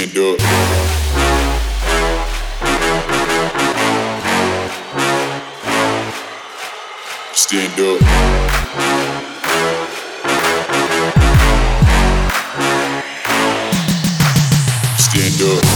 can't do it. Just can't do it. Just can't do it.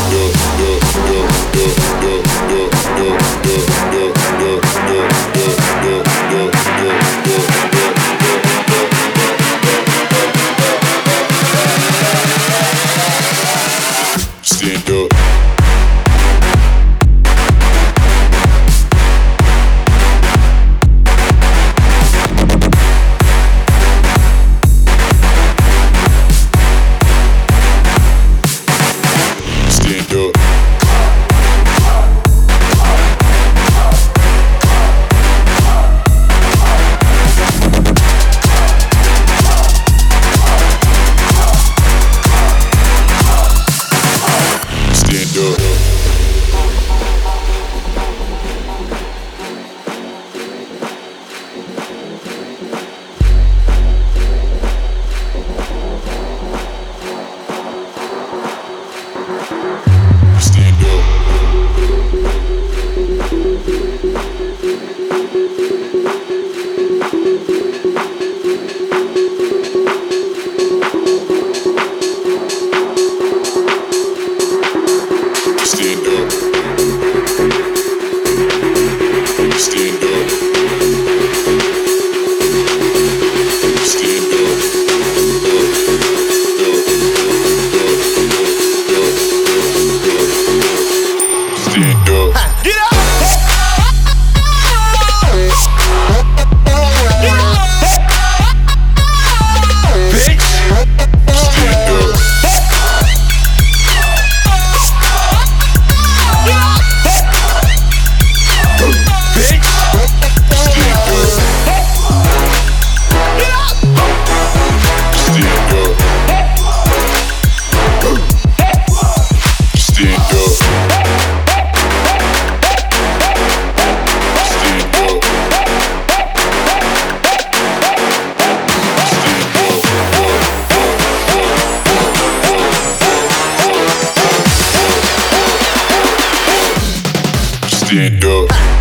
Can't do it.